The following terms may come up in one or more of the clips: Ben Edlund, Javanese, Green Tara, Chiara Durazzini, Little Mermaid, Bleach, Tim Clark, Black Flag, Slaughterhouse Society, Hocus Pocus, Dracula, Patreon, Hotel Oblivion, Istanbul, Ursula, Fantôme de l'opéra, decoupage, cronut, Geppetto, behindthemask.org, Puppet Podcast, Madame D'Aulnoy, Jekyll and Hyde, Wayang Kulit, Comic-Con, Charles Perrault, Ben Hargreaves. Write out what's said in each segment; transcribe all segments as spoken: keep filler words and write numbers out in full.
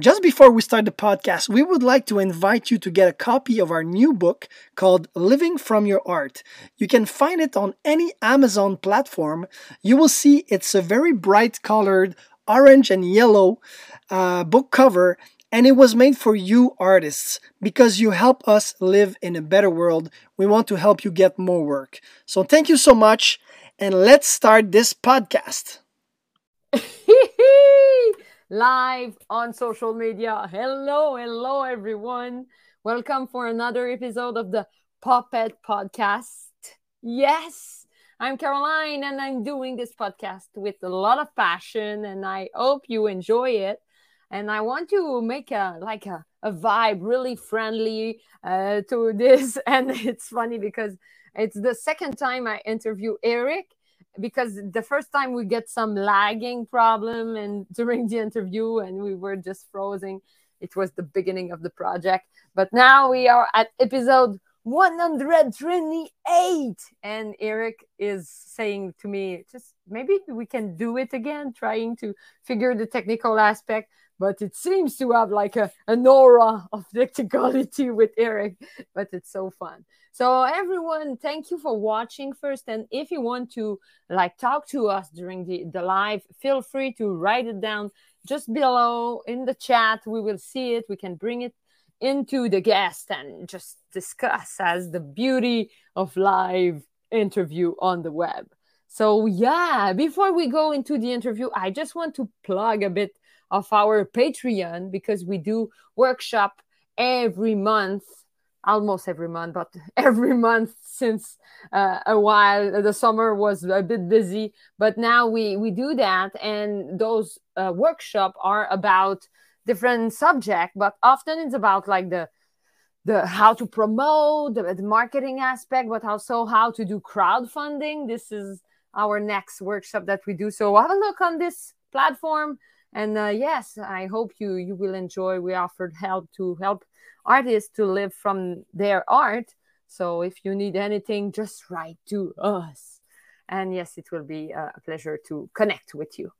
Just before we start the podcast, we would like to invite you to get a copy of our new book called Living From Your Art. You can find it on any Amazon platform. You will see it's a very bright colored orange and yellow uh, book cover, and it was made for you artists because you help us live in a better world. We want to help you get more work. So thank you so much, and let's start this podcast. Live on social media. Hello, hello, everyone. Welcome for another episode of the Puppet Podcast. Yes, I'm Caroline, and I'm doing this podcast with a lot of passion, and I hope you enjoy it. And I want to make a like a, a vibe really friendly uh, to this. And it's funny because it's the second time I interview Eric, because the first time we get some lagging problem and during the interview and we were just frozen. It was the beginning of the project. But now we are at episode one hundred twenty-eight. And Eric is saying to me, just maybe we can do it again, trying to figure the technical aspect. But it seems to have like a, an aura of technicality with Eric. But it's so fun. So everyone, thank you for watching first. And if you want to like talk to us during the, the live, feel free to write it down just below in the chat. We will see it. We can bring it into the guest and just discuss as the beauty of live interview on the web. So yeah, before we go into the interview, I just want to plug a bit of our Patreon, because we do workshop every month, almost every month, but every month since uh, a while. The summer was a bit busy, but now we, we do that. And those uh, workshops are about different subject, but often it's about like the the how to promote, the, the marketing aspect, but also how to do crowdfunding. This is our next workshop that we do. So have a look on this platform. And uh, yes, I hope you you will enjoy. We offered help to help artists to live from their art. So if you need anything, just write to us. And yes, it will be a pleasure to connect with you.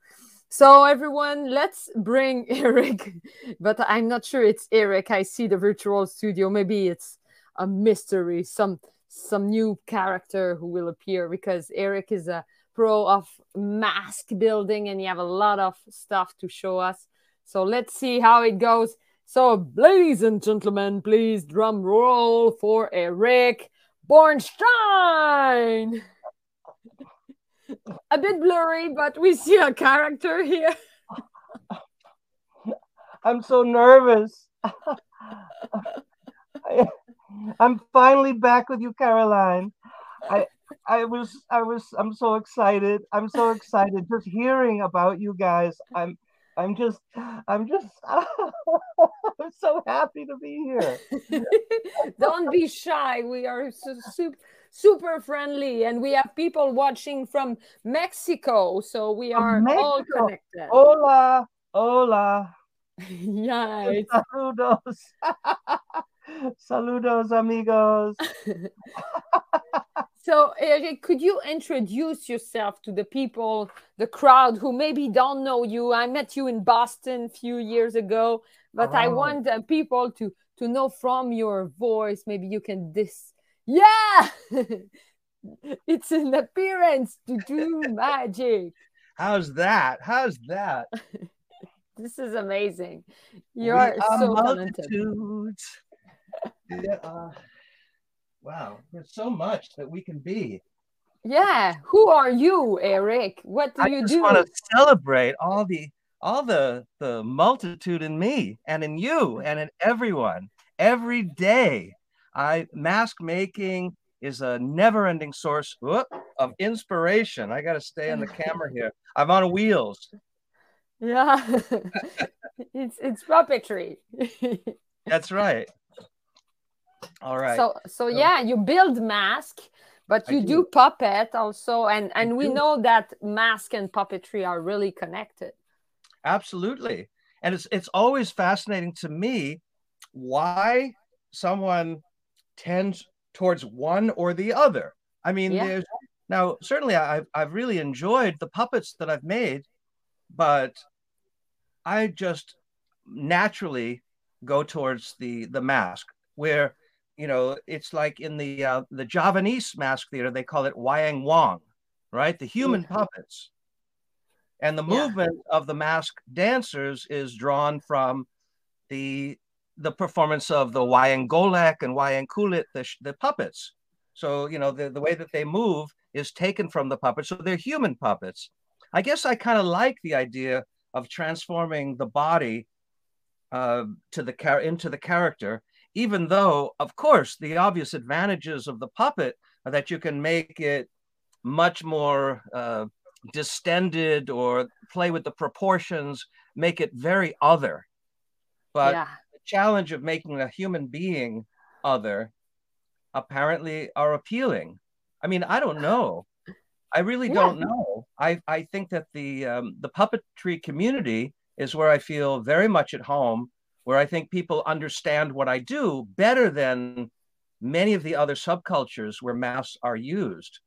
So everyone, let's bring Eric. But I'm not sure it's Eric. I see the virtual studio. Maybe it's a mystery, some some new character who will appear, because Eric is a pro of mask building and you have a lot of stuff to show us. So let's see how it goes. So ladies and gentlemen, please drum roll for Eric Bornstein. A bit blurry, but we see a character here. I'm so nervous. I, I'm finally back with you, Caroline. I I was I was I'm so excited. I'm so excited just hearing about you guys. I'm I'm just I'm just I'm so happy to be here. Don't be shy. We are so super super friendly, and we have people watching from Mexico, so we are Mexico. All connected. Hola, hola. Yeah. it's... Saludos. Saludos, amigos. So, Eric, could you introduce yourself to the people, the crowd who maybe don't know you? I met you in Boston a few years ago, but oh. I want uh, people to, to know from your voice. Maybe you can dis. Yeah, it's an appearance to do magic. How's that? How's that? This is amazing. You're so talented. Yeah. Uh... Wow, there's so much that we can be. Yeah, who are you, Eric? What do I you just do? I want to celebrate all the all the the multitude in me and in you and in everyone every day. I mask making is a never-ending source whoop, of inspiration. I got to stay on the camera here. I'm on wheels. Yeah, it's it's puppetry. That's right. All right. So, so, so yeah, you build mask, but you do. do puppet also. And, and we know that mask and puppetry are really connected. Absolutely. And it's, it's always fascinating to me why someone tends towards one or the other. I mean, yeah. there's, now, certainly I've, I've really enjoyed the puppets that I've made, but I just, naturally go towards the the mask, where, you know, it's like in the uh, the Javanese mask theater, they call it Wayang Wong, right? The human yeah. puppets. And the movement yeah. of the mask dancers is drawn from the the performance of the Wayang Golek and Wayang Kulit, the, the puppets. So, you know, the, the way that they move is taken from the puppets. So they're human puppets. I guess I kind of like the idea of transforming the body uh, to the char- into the character, even though, of course, the obvious advantages of the puppet are that you can make it much more uh, distended or play with the proportions, make it very other. But yeah. the challenge of making a human being other apparently are appealing. I mean, I don't know. I really yeah. don't know. I, I think that the um, the puppetry community is where I feel very much at home, where I think people understand what I do better than many of the other subcultures where masks are used.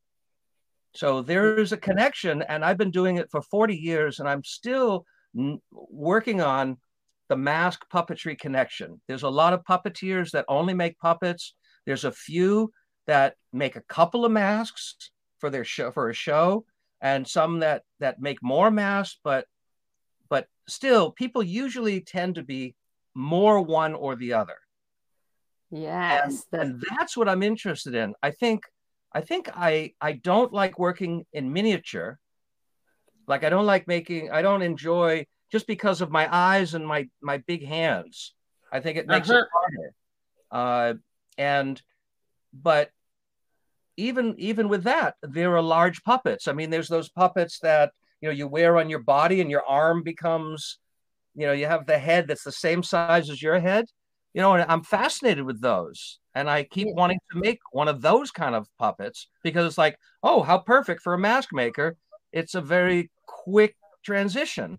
So there is a connection, and I've been doing it for forty years, and I'm still n- working on the mask puppetry connection. There's a lot of puppeteers that only make puppets. There's a few that make a couple of masks for their show, for a show, and some that that make more masks, but but still people usually tend to be more one or the other. Yes, and, and that's what I'm interested in. I think I think I I don't like working in miniature. Like I don't like making I don't enjoy just because of my eyes and my my big hands. I think it makes uh-huh. it harder. Uh, and but Even even with that, there are large puppets. I mean, there's those puppets that, you know, you wear on your body and your arm becomes, you know, you have the head that's the same size as your head. You know, and I'm fascinated with those. And I keep yeah. wanting to make one of those kind of puppets because it's like, oh, how perfect for a mask maker. It's a very quick transition.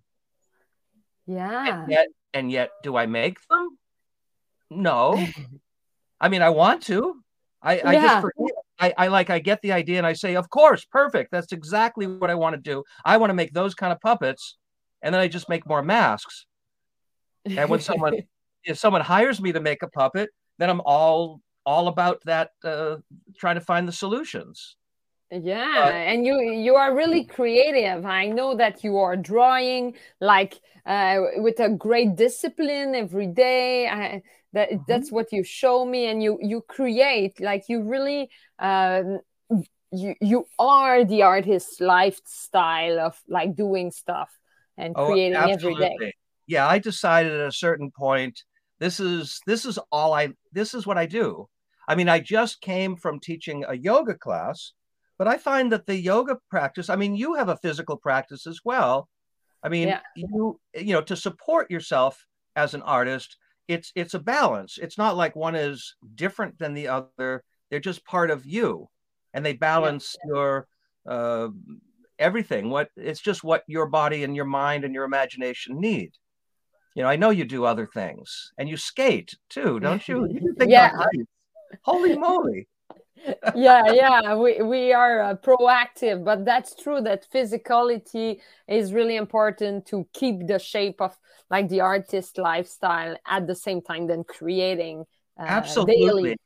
Yeah. And yet, and yet do I make them? No. I mean, I want to. I, yeah. I just forget. I, I like, I get the idea and I say, of course, perfect. That's exactly what I want to do. I want to make those kind of puppets. And then I just make more masks. And when someone, if someone hires me to make a puppet, then I'm all, all about that, uh, trying to find the solutions. Yeah. Uh, and you, you are really creative. I know that you are drawing like uh, with a great discipline every day. I, That, mm-hmm. That's what you show me, and you you create, like you really um, you you are the artist's lifestyle of like doing stuff and oh, creating absolutely. Every day. Yeah, I decided at a certain point this is this is all I this is what I do. I mean, I just came from teaching a yoga class, but I find that the yoga practice. I mean, you have a physical practice as well. I mean, yeah. you you know, to support yourself as an artist. It's it's a balance. It's not like one is different than the other. They're just part of you, and they balance yeah. your uh, everything. What it's just what your body and your mind and your imagination need. You know, I know you do other things, and you skate too, don't you? You think yeah. about life. Holy moly! yeah, yeah, we we are uh, proactive, but that's true that physicality is really important to keep the shape of like the artist lifestyle at the same time than creating uh, absolutely. Daily.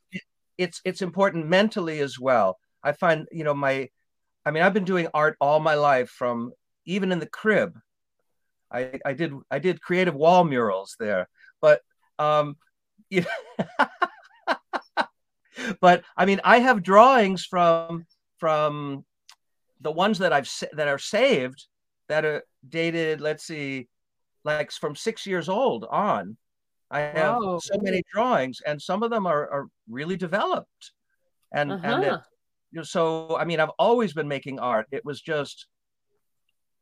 It's it's important mentally as well. I find, you know, my, I mean, I've been doing art all my life from even in the crib. I I did I did creative wall murals there, but um, you know, but I mean, I have drawings from from the ones that I've that are saved that are dated. Let's see, like from six years old on. I have Whoa. So many drawings, and some of them are, are really developed. And uh-huh. and it, you know, so I mean, I've always been making art. It was just,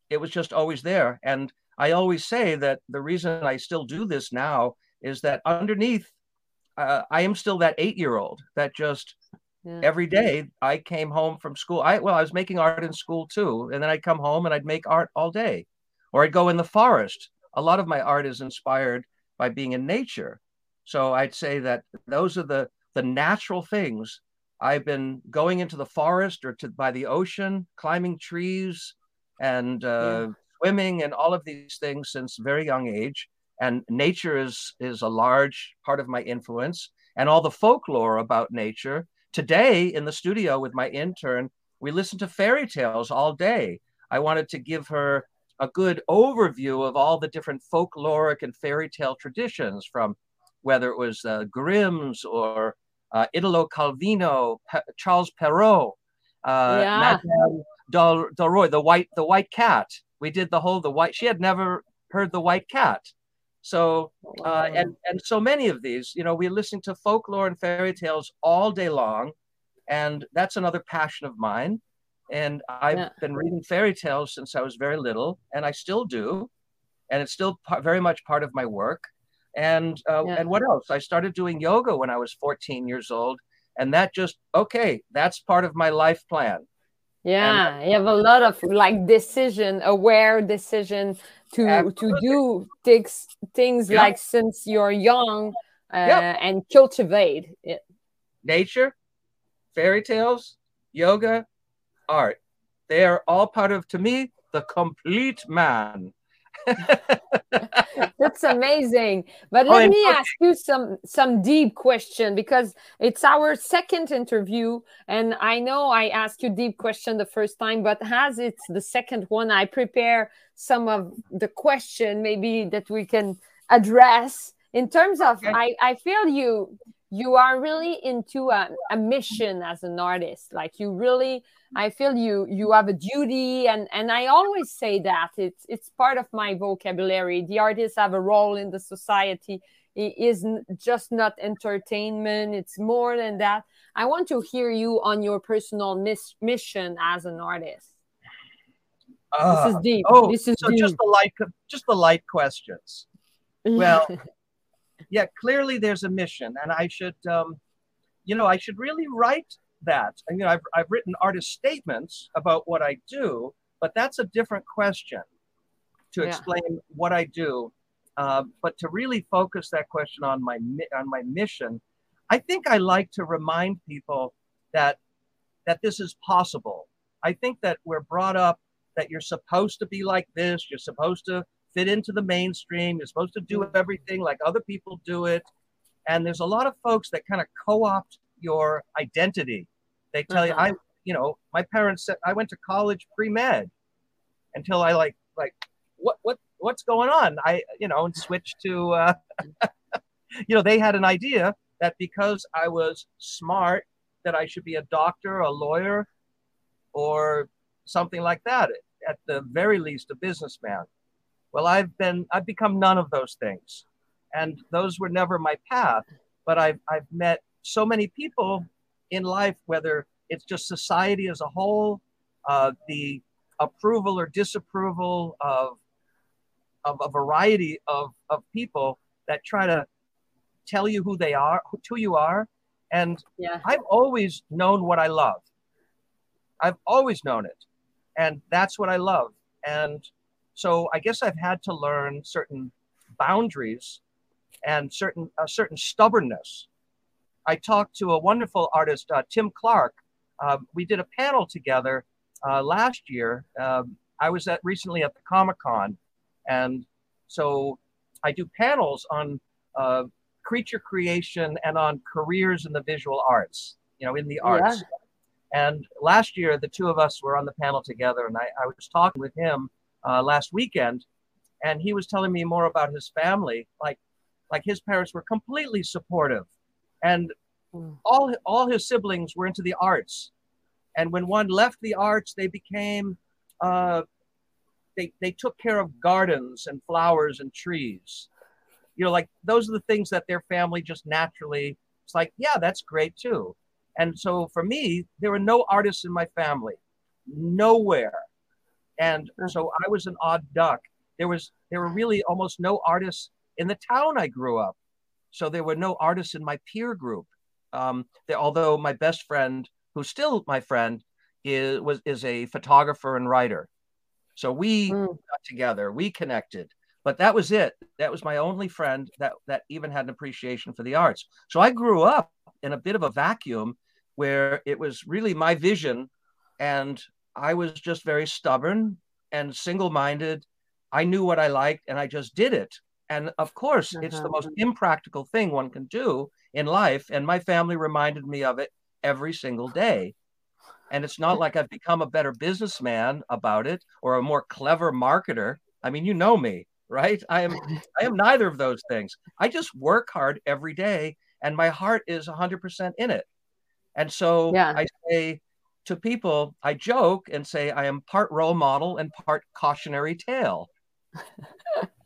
it was just always there. And I always say that the reason I still do this now is that underneath. Uh, I am still that eight-year-old that just yeah. every day I came home from school. I well, I was making art in school too, and then I'd come home and I'd make art all day, or I'd go in the forest. A lot of my art is inspired by being in nature, so I'd say that those are the the natural things. I've been going into the forest or to by the ocean, climbing trees, and uh, yeah. swimming, and all of these things since very young age. And nature is, is a large part of my influence, and all the folklore about nature. Today in the studio with my intern, we listened to fairy tales all day. I wanted to give her a good overview of all the different folkloric and fairy tale traditions, from whether it was uh, Grimm's or uh, Italo Calvino, Pe- Charles Perrault, uh, yeah. Madame D'Aulnoy, the white, the white cat. We did the whole, the white, she had never heard the white cat. So, uh, and, and so many of these, you know, we listen to folklore and fairy tales all day long. And that's another passion of mine. And I've yeah. been reading fairy tales since I was very little, and I still do. And it's still p- very much part of my work. And uh, yeah. and what else? I started doing yoga when I was fourteen years old. And that just, okay, that's part of my life plan. Yeah, and, you have a lot of like decision, aware decision to absolutely. to do things, things yeah. like since you're young uh, yeah. and cultivate it. Nature, fairy tales, yoga, art. They are all part of, to me, the complete man. That's amazing. But let oh, me okay. ask you some some deep question, because it's our second interview, and I know I asked you deep question the first time, but as it's the second one, I prepare some of the question maybe that we can address in terms of okay. I, I feel you you are really into a, a mission as an artist. Like you really, I feel you you have a duty, and, and I always say that. It's it's part of my vocabulary. The artists have a role in the society. It isn't just not entertainment. It's more than that. I want to hear you on your personal mis- mission as an artist. Uh, this is deep. Oh, this is so deep. just the light, just the light questions. Well. Yeah, clearly there's a mission, and I should, um, you know, I should really write that. And, you know, I've, I've written artist statements about what I do, but that's a different question to yeah. explain what I do. Uh, but to really focus that question on my on my mission, I think I like to remind people that that this is possible. I think that we're brought up that you're supposed to be like this. You're supposed to fit into the mainstream. You're supposed to do everything like other people do it. And there's a lot of folks that kind of co-opt your identity. They tell mm-hmm. you, I, you know, my parents said I went to college pre-med until I like, like what, what, what's going on? I, you know, and switched to, uh, you know, they had an idea that because I was smart, that I should be a doctor, a lawyer, or something like that. At the very least, a businessman. Well, I've been, I've become none of those things. And those were never my path, but I've, I've met so many people in life, whether it's just society as a whole, uh, the approval or disapproval of, of a variety of, of people that try to tell you who they are, who you are. And yeah. I've always known what I love. I've always known it. And that's what I love. And so I guess I've had to learn certain boundaries and certain a certain stubbornness. I talked to a wonderful artist, uh, Tim Clark. Uh, we did a panel together uh, last year. Um, I was at recently at the Comic-Con, and so I do panels on uh, creature creation and on careers in the visual arts, you know, in the arts. Yeah. And last year, the two of us were on the panel together, and I, I was talking with him Uh, last weekend, and he was telling me more about his family. Like, like his parents were completely supportive, and all all his siblings were into the arts. And when one left the arts, they became, uh, they they took care of gardens and flowers and trees. You know, like those are the things that their family just naturally. It's like, yeah, that's great too. And so for me, there were no artists in my family, nowhere. And so I was an odd duck. There was, there were really almost no artists in the town I grew up. So there were no artists in my peer group. Um, they, although my best friend, who's still my friend, is, was, is a photographer and writer. So we mm. got together, we connected, but that was it. That was my only friend that, that even had an appreciation for the arts. So I grew up in a bit of a vacuum where it was really my vision, and I was just very stubborn and single-minded. I knew what I liked, and I just did it. And of course, uh-huh. it's the most impractical thing one can do in life. And my family reminded me of it every single day. And it's not like I've become a better businessman about it or a more clever marketer. I mean, you know me, right? I am I am neither of those things. I just work hard every day and my heart is one hundred percent in it. And so yeah. I say to people, I joke and say I am part role model and part cautionary tale.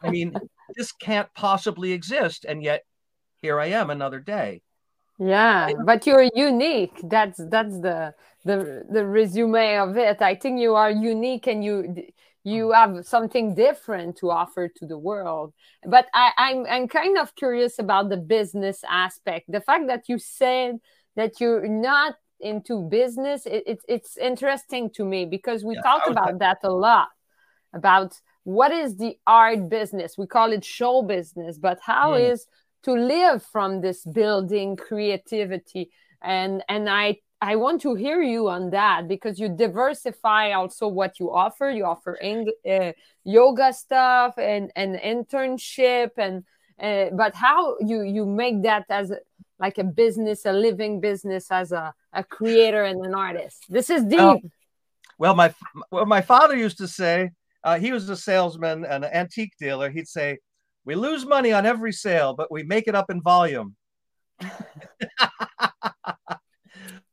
I mean, this can't possibly exist. And yet here I am another day. Yeah, but you're unique. That's that's the the the resume of it. I think you are unique and you you have something different to offer to the world. But I, I'm I'm kind of curious about the business aspect. The fact that you said that you're not into business, it, it it's interesting to me because we yeah, talk about that a lot, about what is the art business. We call it show business, but how yeah. is to live from this building creativity? And and I, I want to hear you on that because you diversify also what you offer. You offer in, uh, yoga stuff and, and internship, and uh, but how you, you make that as a, like a business, a living business as a, a creator and an artist. This is deep. Well, well, my, well, my father used to say, uh, he was a salesman and an antique dealer. He'd say, "We lose money on every sale, but we make it up in volume."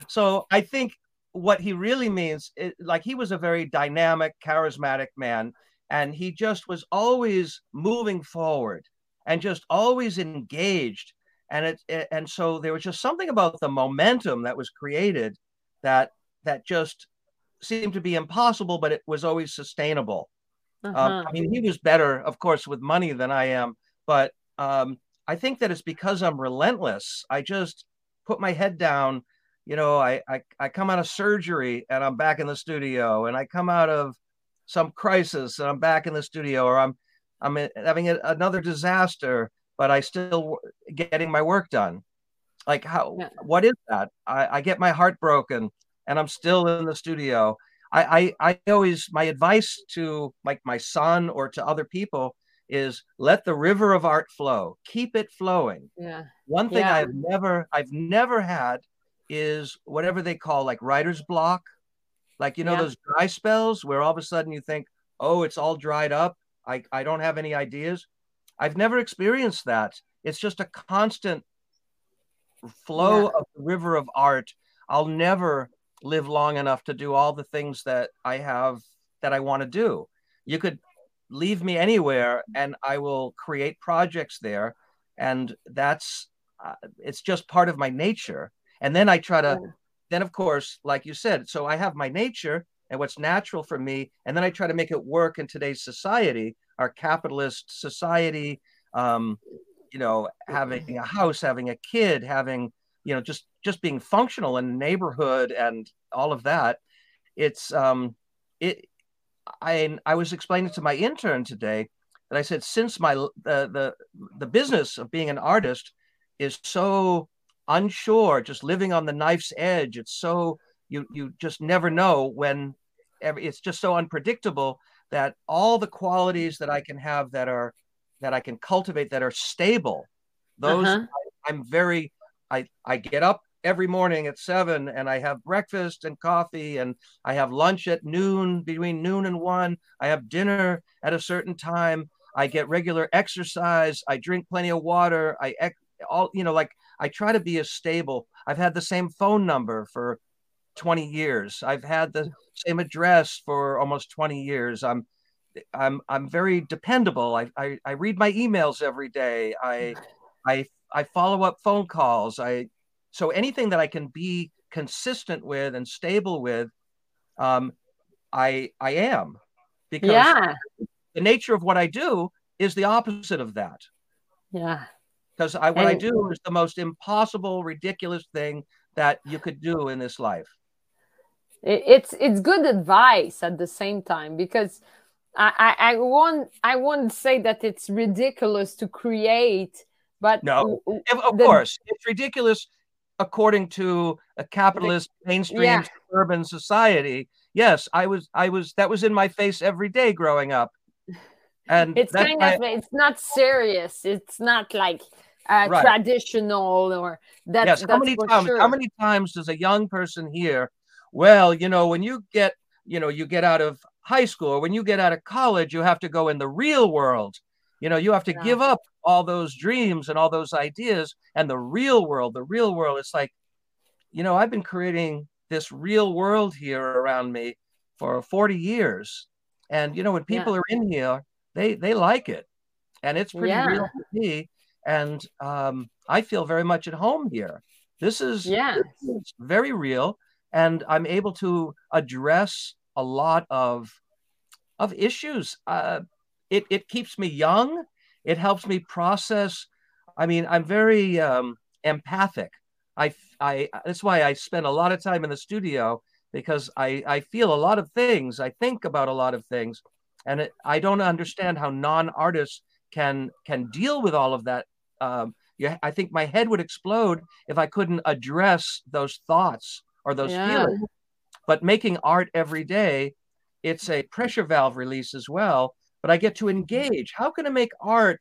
So I think what he really means is, like, he was a very dynamic, charismatic man, and he just was always moving forward and just always engaged. And it, it and so there was just something about the momentum that was created that that just seemed to be impossible, but it was always sustainable. Uh-huh. Um, I mean, he was better, of course, with money than I am. But um, I think that it's because I'm relentless. I just put my head down. You know, I, I, I come out of surgery and I'm back in the studio, and I come out of some crisis and I'm back in the studio, or I'm I'm having a, another disaster, but I still getting my work done. Like, how? Yeah. What is that? I, I get my heart broken and I'm still in the studio. I, I, I always, my advice to like my son or to other people is let the river of art flow, keep it flowing. Yeah. One thing yeah. I've never, I've never had is whatever they call like writer's block. Like, you know, yeah. those dry spells where all of a sudden you think, oh, it's all dried up. I, I don't have any ideas. I've never experienced that. It's just a constant flow yeah. of the river of art. I'll never live long enough to do all the things that I have that I want to do. You could leave me anywhere and I will create projects there. And that's, uh, it's just part of my nature. And then I try to, yeah. then of course, like you said, so I have my nature and what's natural for me. And then I try to make it work in today's society, our capitalist society, um, you know, having a house, having a kid, having, you know, just, just being functional in the neighborhood and all of that. It's, um, it, I, I was explaining to my intern today that I said, since my, the, the, the business of being an artist is so unsure, just living on the knife's edge, it's so, you, you just never know when, every, it's just so unpredictable that all the qualities that I can have that are, that I can cultivate that are stable, those uh-huh. I, I'm very, I, I get up every morning at seven and I have breakfast and coffee and I have lunch at noon, between noon and one. I have dinner at a certain time. I get regular exercise. I drink plenty of water. I, all, you know, like I try to be as stable. I've had the same phone number for twenty years. I've had the same address for almost twenty years. I'm, I'm, I'm very dependable. I, I, I read my emails every day. I, I, I follow up phone calls. I, so anything that I can be consistent with and stable with, um, I, I am, because yeah. the nature of what I do is the opposite of that. Yeah. Because I, what and, I do is the most impossible, ridiculous thing that you could do in this life. It's, it's good advice at the same time, because I, I, I won't, I won't say that it's ridiculous to create. But no, of the, course, it's ridiculous according to a capitalist mainstream yeah. urban society. Yes, I was, I was, that was in my face every day growing up. And it's kind I, of it's not serious. It's not like uh, right. traditional or that. Yes, that's how many times? Sure. How many times does a young person hear? Well, you know, when you get, you know, you get out of high school, or when you get out of college, you have to go in the real world. You know, you have to yeah. give up all those dreams and all those ideas and the real world. The real world. It's like, you know, I've been creating this real world here around me for forty years. And, you know, when people yeah. are in here, they they like it. And it's pretty yeah. real to me. And um, I feel very much at home here. This is, yeah. this is very real. And I'm able to address a lot of, of issues. Uh, it, it keeps me young. It helps me process. I mean, I'm very um, empathic. I, I, that's why I spend a lot of time in the studio, because I, I feel a lot of things. I think about a lot of things. And it, I don't understand how non-artists can can deal with all of that. Um, you, I think my head would explode if I couldn't address those thoughts or those yeah. feelings. But making art every day, it's a pressure valve release as well. But I get to engage. How can I make art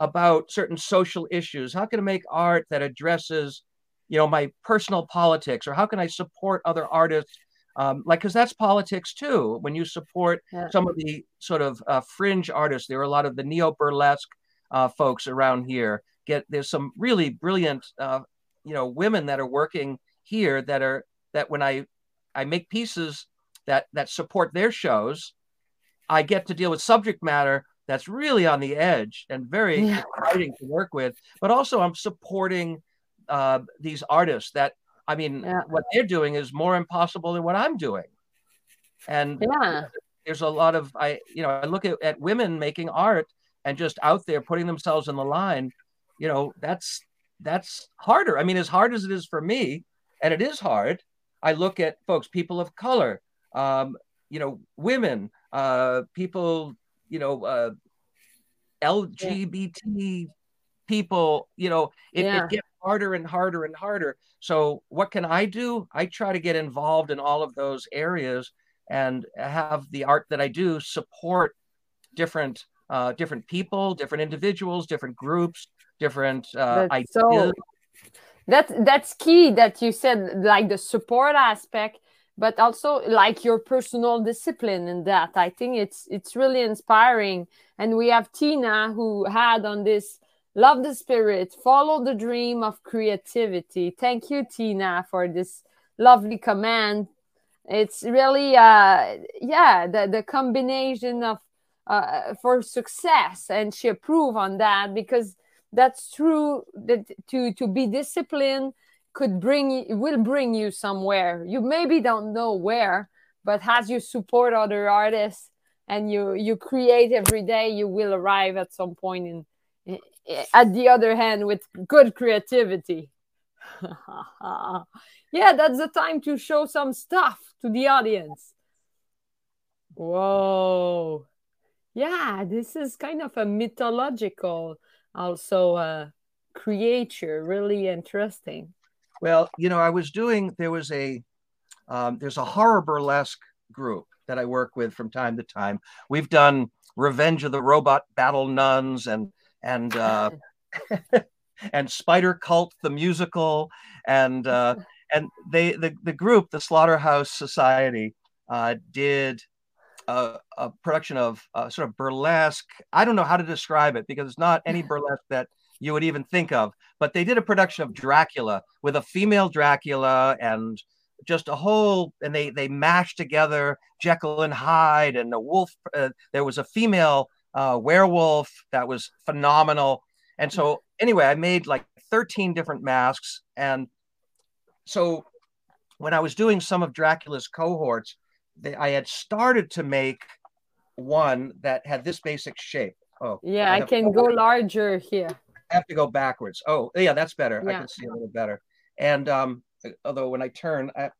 about certain social issues? How can I make art that addresses, you know, my personal politics? Or how can I support other artists? Um, like, because that's politics, too. When you support yeah. some of the sort of uh, fringe artists, there are a lot of the neo-burlesque uh, folks around here. Get There's some really brilliant, uh, you know, women that are working here that are that when I, I make pieces that, that support their shows, I get to deal with subject matter that's really on the edge and very yeah. exciting to work with. But also I'm supporting Uh, these artists that, I mean, yeah. what they're doing is more impossible than what I'm doing. And yeah. there's a lot of, I, you know, I look at, at women making art and just out there putting themselves in the line, you know, that's, that's harder. I mean, as hard as it is for me, and it is hard, I look at folks, people of color, um, you know, women, uh, people, you know, uh, L G B T yeah. people, you know, it, yeah. it gets harder and harder and harder. So what can I do? I try to get involved in all of those areas and have the art that I do support different uh, different people, different individuals, different groups, different uh, that's ideas. So, that's, that's key that you said, like the support aspect, but also like your personal discipline in that. I think it's it's really inspiring. And we have Tina who had on this, love the spirit, follow the dream of creativity. Thank you, Tina, for this lovely comment. It's really, uh, yeah, the, the combination of uh, for success. And she approved on that, because that's true, that to, to be disciplined could bring, will bring you somewhere. You maybe don't know where, but as you support other artists and you, you create every day, you will arrive at some point in at the other hand with good creativity. Yeah, that's the time to show some stuff to the audience. Whoa. Yeah, this is kind of a mythological also uh, creature, really interesting. Well, you know, I was doing, there was a, um, there's a horror burlesque group that I work with from time to time. We've done Revenge of the Robot Battle Nuns and and uh, and Spider Cult the musical, and uh, and they the the group, the Slaughterhouse Society, uh, did a, a production of uh, sort of burlesque. I don't know how to describe it, because it's not any burlesque that you would even think of, but they did a production of Dracula with a female Dracula and just a whole, and they they mashed together Jekyll and Hyde and the wolf. Uh, there was a female Uh, werewolf that was phenomenal. And so anyway, I made like thirteen different masks. And so when I was doing some of Dracula's cohorts, they, I had started to make one that had this basic shape. Oh yeah, I, I can go larger here. I have to go backwards. Oh yeah, that's better. Yeah. I can see a little better. And um, although when I turn, I,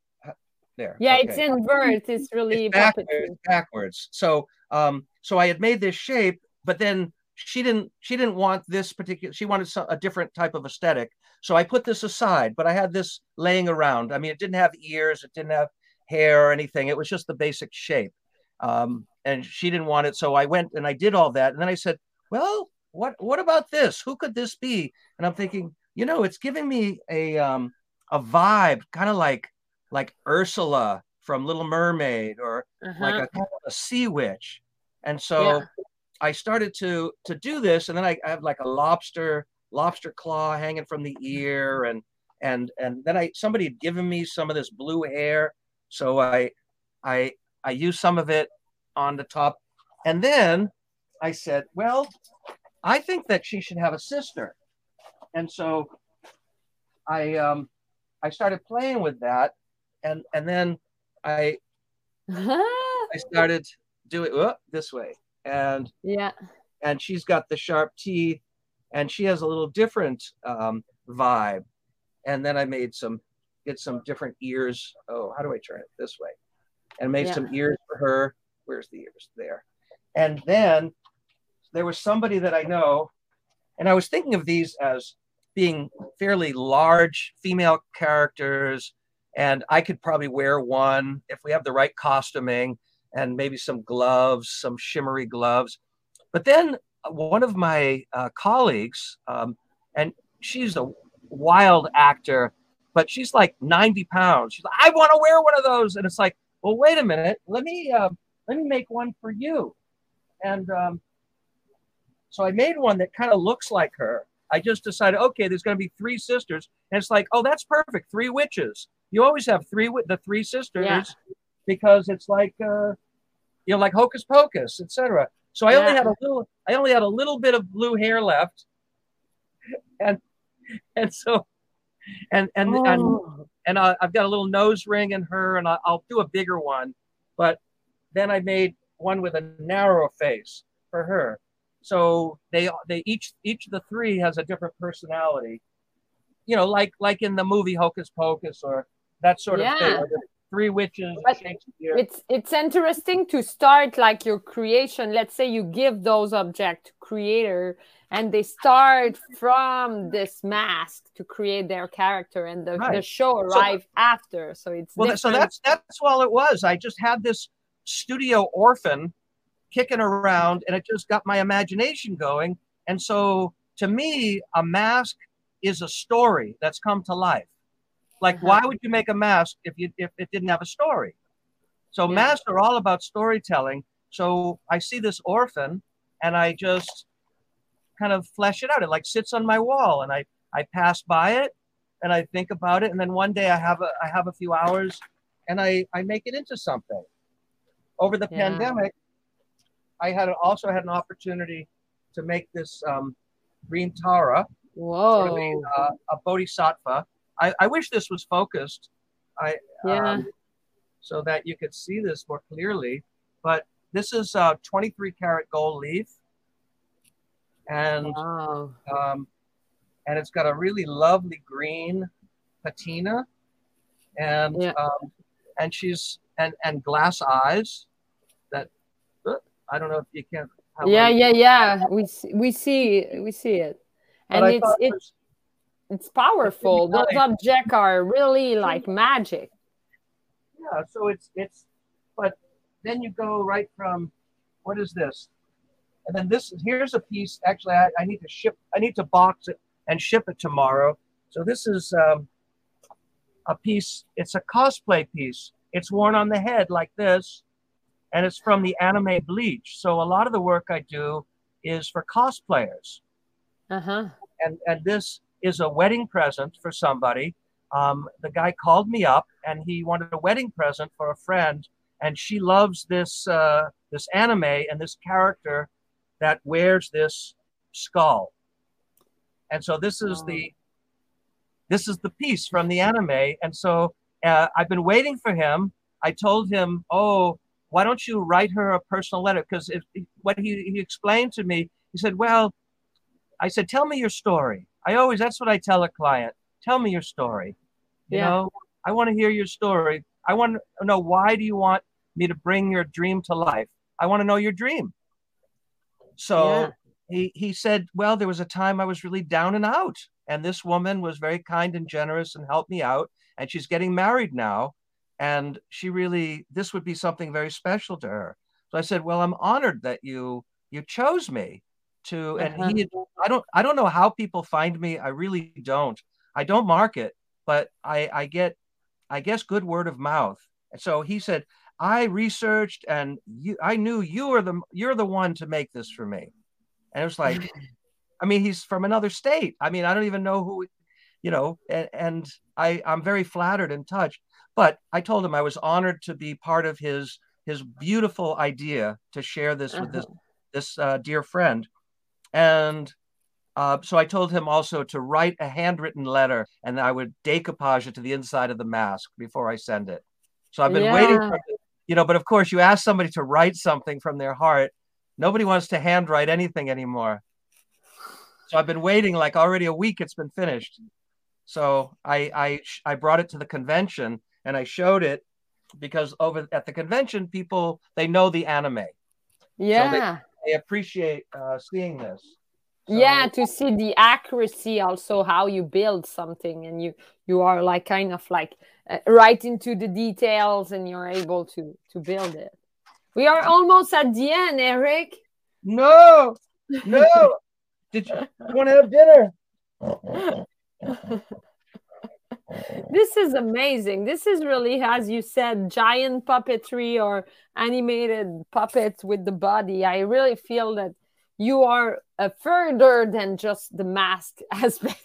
there. Yeah, okay. It's invert. It's really it's backwards, it's backwards. So um, so I had made this shape, but then she didn't she didn't want this particular, she wanted some, a different type of aesthetic. So I put this aside, but I had this laying around. I mean, it didn't have ears, it didn't have hair or anything. It was just the basic shape. Um, and she didn't want it. So I went and I did all that. And then I said, well, what, what about this? Who could this be? And I'm thinking, you know, it's giving me a, um, a vibe kind of like, like Ursula from Little Mermaid, or uh-huh. like a, a sea witch. And so yeah. I started to, to do this. And then I, I have like a lobster, lobster claw hanging from the ear. And, and, and then I, somebody had given me some of this blue hair. So I, I, I used some of it on the top. And then I said, well, I think that she should have a sister. And so I, um, I started playing with that. And, and then I, I started doing oh, this way. And yeah, and she's got the sharp teeth, and she has a little different um, vibe. And then I made some, get some different ears. Oh, how do I turn it this way? And made yeah. some ears for her. Where's the ears? There. And then there was somebody that I know, and I was thinking of these as being fairly large female characters, and I could probably wear one if we have the right costuming and maybe some gloves, some shimmery gloves. But then one of my uh, colleagues, um, and she's a wild actor, but she's like ninety pounds. She's like, I want to wear one of those. And it's like, well, wait a minute. Let me, uh, let me make one for you. And um, so I made one that kind of looks like her. I just decided, okay, there's going to be three sisters. And it's like, oh, that's perfect. Three witches. You always have three with the three sisters yeah. because it's like, uh, you know, like Hocus Pocus, et cetera. So I yeah. only had a little, I only had a little bit of blue hair left. And, and so, and, and, oh. and, and I, I've got a little nose ring in her, and I, I'll do a bigger one. But then I made one with a narrow face for her. So they, they each, each of the three has a different personality, you know, like, like in the movie Hocus Pocus, or that sort yeah. of thing. Three witches. It's it's interesting to start like your creation. Let's say you give those object creator, and they start from this mask to create their character, and the, right. the show arrived so, after. So it's well, different. So that's that's all it was. I just had this studio orphan kicking around, and it just got my imagination going. And so to me, a mask is a story that's come to life. Like, uh-huh. why would you make a mask if you if it didn't have a story? So yeah. masks are all about storytelling. So I see this orphan, and I just kind of flesh it out. It like sits on my wall, and I I pass by it, and I think about it, and then one day I have a I have a few hours, and I I make it into something. Over the yeah. pandemic, I had also had an opportunity to make this um, Green Tara, Whoa. Sort of a, uh, a Bodhisattva. I, I wish this was focused, I yeah. um, so that you could see this more clearly. But this is uh, twenty-three karat gold leaf, and wow. um, and it's got a really lovely green patina, and yeah. um, and she's and and glass eyes. That uh, I don't know if you can. Yeah, yeah, yeah. We we see we see it, and but it's it's. It's powerful. Those objects are really like magic. Yeah. So it's it's, but then you go right from, what is this, and then this is here's a piece. Actually, I, I need to ship. I need to box it and ship it tomorrow. So this is um, a piece. It's a cosplay piece. It's worn on the head like this, and it's from the anime Bleach. So a lot of the work I do is for cosplayers. Uh huh. And and this. Is a wedding present for somebody. Um, the guy called me up, and he wanted a wedding present for a friend, and she loves this uh, this anime and this character that wears this skull. And so this is the this is the piece from the anime. And so uh, I've been waiting for him. I told him, oh, why don't you write her a personal letter? Because what he, he explained to me, he said, well, I said, tell me your story. I always, that's what I tell a client. Tell me your story. You yeah. know, I want to hear your story. I want to know, why do you want me to bring your dream to life? I want to know your dream. So yeah. he, he said, well, there was a time I was really down and out, and this woman was very kind and generous and helped me out. And she's getting married now. And she really, this would be something very special to her. So I said, well, I'm honored that you you chose me to, and uh-huh. he, I don't, I don't know how people find me. I really don't. I don't market, but I, I get, I guess, good word of mouth. And so he said, I researched and you, I knew you were the, you're the one to make this for me. And it was like, I mean, he's from another state. I mean, I don't even know who, you know, and, and I, I'm very flattered and touched, but I told him I was honored to be part of his, his beautiful idea to share this uh-huh. with this, this uh, dear friend. And uh, so I told him also to write a handwritten letter, and I would decoupage it to the inside of the mask before I send it. So I've been yeah. waiting for it, you know, but of course you ask somebody to write something from their heart. Nobody wants to handwrite anything anymore. So I've been waiting like already a week. It's been finished. So I, I, I brought it to the convention and I showed it, because over at the convention, people, they know the anime. Yeah. So they, I appreciate uh, seeing this. So, yeah, to see the accuracy, also how you build something, and you you are like kind of like uh, right into the details, and you're able to to build it. We are almost at the end, Eric. No, no. Did you, you want to have dinner? This is amazing. This is really, as you said, giant puppetry or animated puppets with the body. I really feel that you are uh, further than just the mask aspect.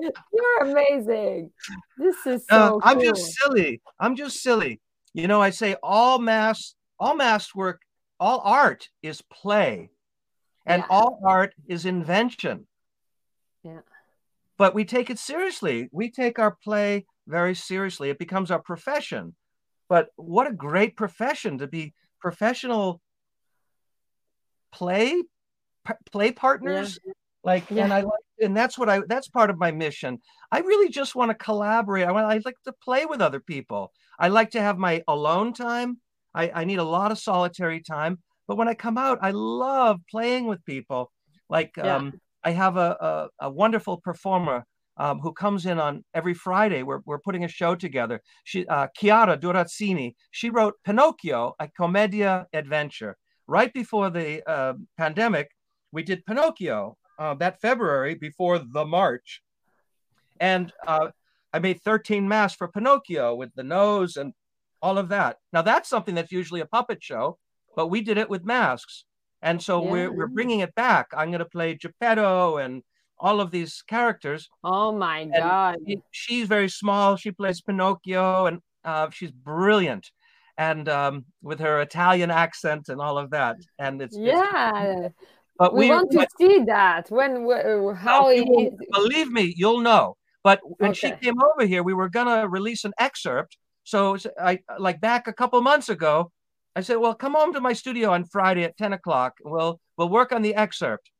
You're amazing. This is so uh, I'm cool. just silly. I'm just silly. You know, I say all masks, all masks work, all art is play, and yeah. all art is invention. Yeah. But we take it seriously. We take our play very seriously. It becomes our profession. But what a great profession to be professional play play partners. Yeah. Like, yeah. and I like, and that's what I, that's part of my mission. I really just want to collaborate. I want, I like to play with other people. I like to have my alone time. I, I need a lot of solitary time. But when I come out, I love playing with people. Like, yeah. um, I have a, a, a wonderful performer um, who comes in on every Friday. We're, we're putting a show together. She, uh, Chiara Durazzini, she wrote Pinocchio, a commedia adventure. Right before the uh, pandemic, we did Pinocchio uh, that February before the March. And uh, I made thirteen masks for Pinocchio with the nose and all of that. Now that's something that's usually a puppet show, but we did it with masks. And so yeah. we're, we're bringing it back. I'm going to play Geppetto and all of these characters. Oh, my and God. She, she's very small. She plays Pinocchio, and uh, she's brilliant. And um, with her Italian accent and all of that. And it's. Yeah. It's, but we, we want to but, see that. When, how it is. Believe me, you'll know. But when okay. she came over here, we were going to release an excerpt. So I like back a couple months ago. I said, well, come home to my studio on Friday at ten o'clock. We'll, we'll work on the excerpt.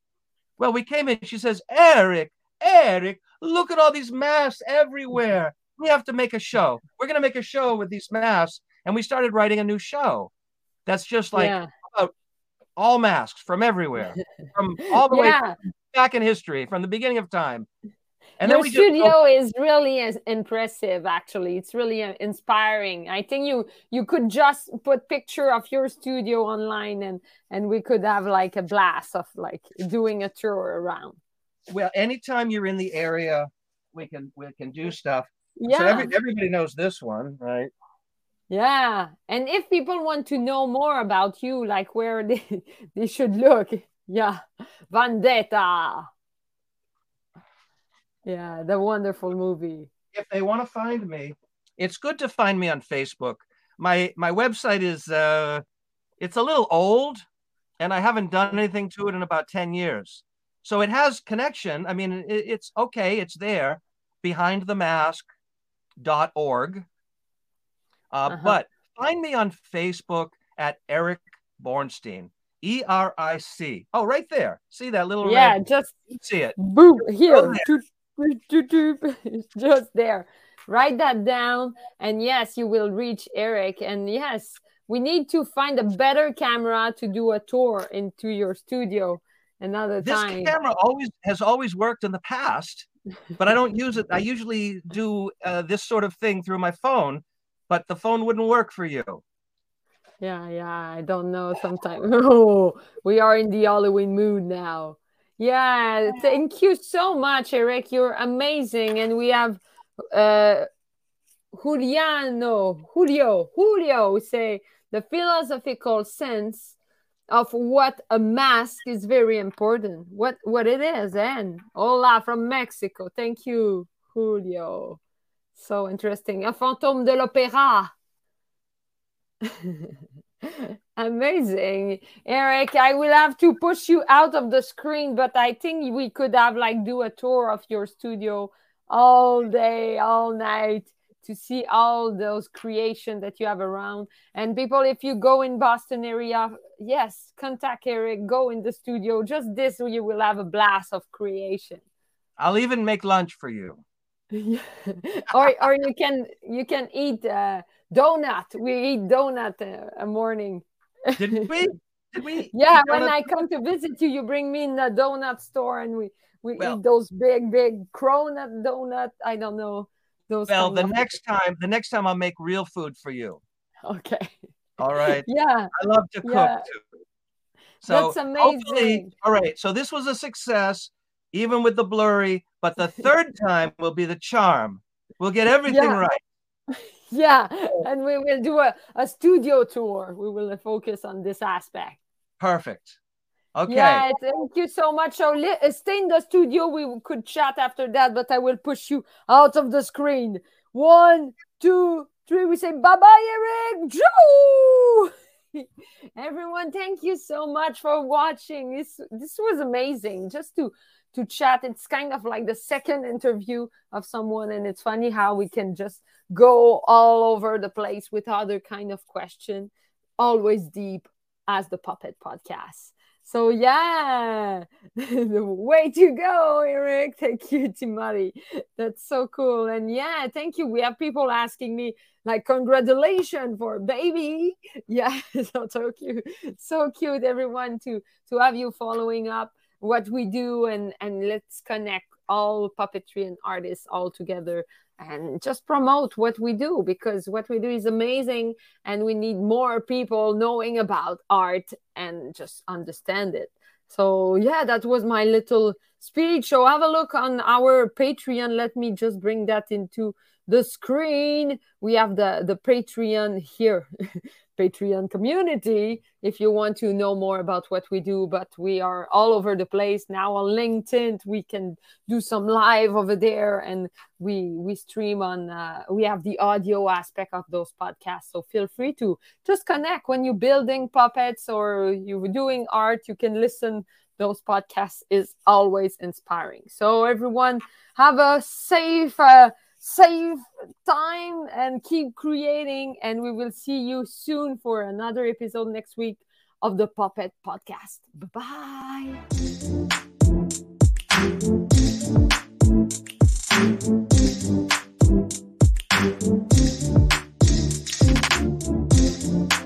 Well, we came in. She says, Eric, Eric, look at all these masks everywhere. We have to make a show. We're going to make a show with these masks. And we started writing a new show. That's just like yeah. uh, all masks from everywhere, from all the yeah. way back in history, from the beginning of time. And your then we studio just, is really impressive, actually. It's really inspiring. I think you you could just put picture of your studio online, and, and we could have like a blast of like doing a tour around. Well, anytime you're in the area, we can we can do stuff. Yeah. So every, everybody knows this one, right? Yeah. And if people want to know more about you, like where they, they should look. Yeah. Vendetta. Yeah, the wonderful movie. If they want to find me, it's good to find me on Facebook. My my website is, uh, it's a little old, and I haven't done anything to it in about ten years. So it has connection. I mean, it, it's okay. It's there, behind the mask dot org. Uh, uh-huh. But find me on Facebook at Eric Bornstein. E R I C. Oh, right there. See that little yeah, red? Just you see it. Boom, here. It's just there. Write that down, and yes, you will reach Eric. And yes, we need to find a better camera to do a tour into your studio another this time. This camera always has always worked in the past, but I don't use it. I usually do uh, this sort of thing through my phone, but the phone wouldn't work for you. Yeah, yeah, I don't know. Sometimes oh, we are in the Halloween mood now. Yeah, thank you so much, Eric. You're amazing. And we have uh, Juliano, Julio, Julio say the philosophical sense of what a mask is very important. What what it is, and hola from Mexico. Thank you, Julio. So interesting. A fantôme de l'opéra. Amazing, Eric. I will have to push you out of the screen, but I think we could have like do a tour of your studio all day, all night to see all those creations that you have around. And people, if you go in Boston area, yes, contact Eric, go in the studio. Just this, you will have a blast of creation. I'll even make lunch for you. or or you can you can eat uh, donut. We eat donut a, a morning. Did we? Did we? Yeah, when I come to visit you, you bring me in a donut store, and we we well, eat those big big cronut donut. I don't know those. Well, the next time, the next time I'll make real food for you. Okay. All right. Yeah. I love to cook yeah. too. So that's amazing. Hopefully, all right. So this was a success, even with the blurry. But the third time will be the charm. We'll get everything yeah. right. Yeah, and we will do a, a studio tour. We will focus on this aspect. Perfect. Okay. Yeah, thank you so much. So stay in the studio. We could chat after that, but I will push you out of the screen. One, two, three. We say bye-bye, Eric. Joe! Everyone, thank you so much for watching. This, this was amazing. Just to... to chat. It's kind of like the second interview of someone, and it's funny how we can just go all over the place with other kind of question, always deep as the Puppet Podcast. So yeah, the way to go, Eric. Thank you, Timari. That's so cool. And yeah, thank you. We have people asking me like, congratulations for baby. Yeah, so, so cute. So cute, everyone, to, to have you following up what we do, and and let's connect all puppetry and artists all together and just promote what we do, because what we do is amazing, and we need more people knowing about art and just understand it. So yeah, that was my little speech. So have a look on our Patreon. Let me just bring that into the screen. We have the the Patreon here. Patreon community, if you want to know more about what we do, but we are all over the place now on LinkedIn. We can do some live over there, and we we stream on uh, we have the audio aspect of those podcasts, so feel free to just connect. When you're building puppets or you're doing art, you can listen. Those podcasts is always inspiring. So everyone, have a safe uh, save time and keep creating, and we will see you soon for another episode next week of the Puppet Podcast. Bye-bye.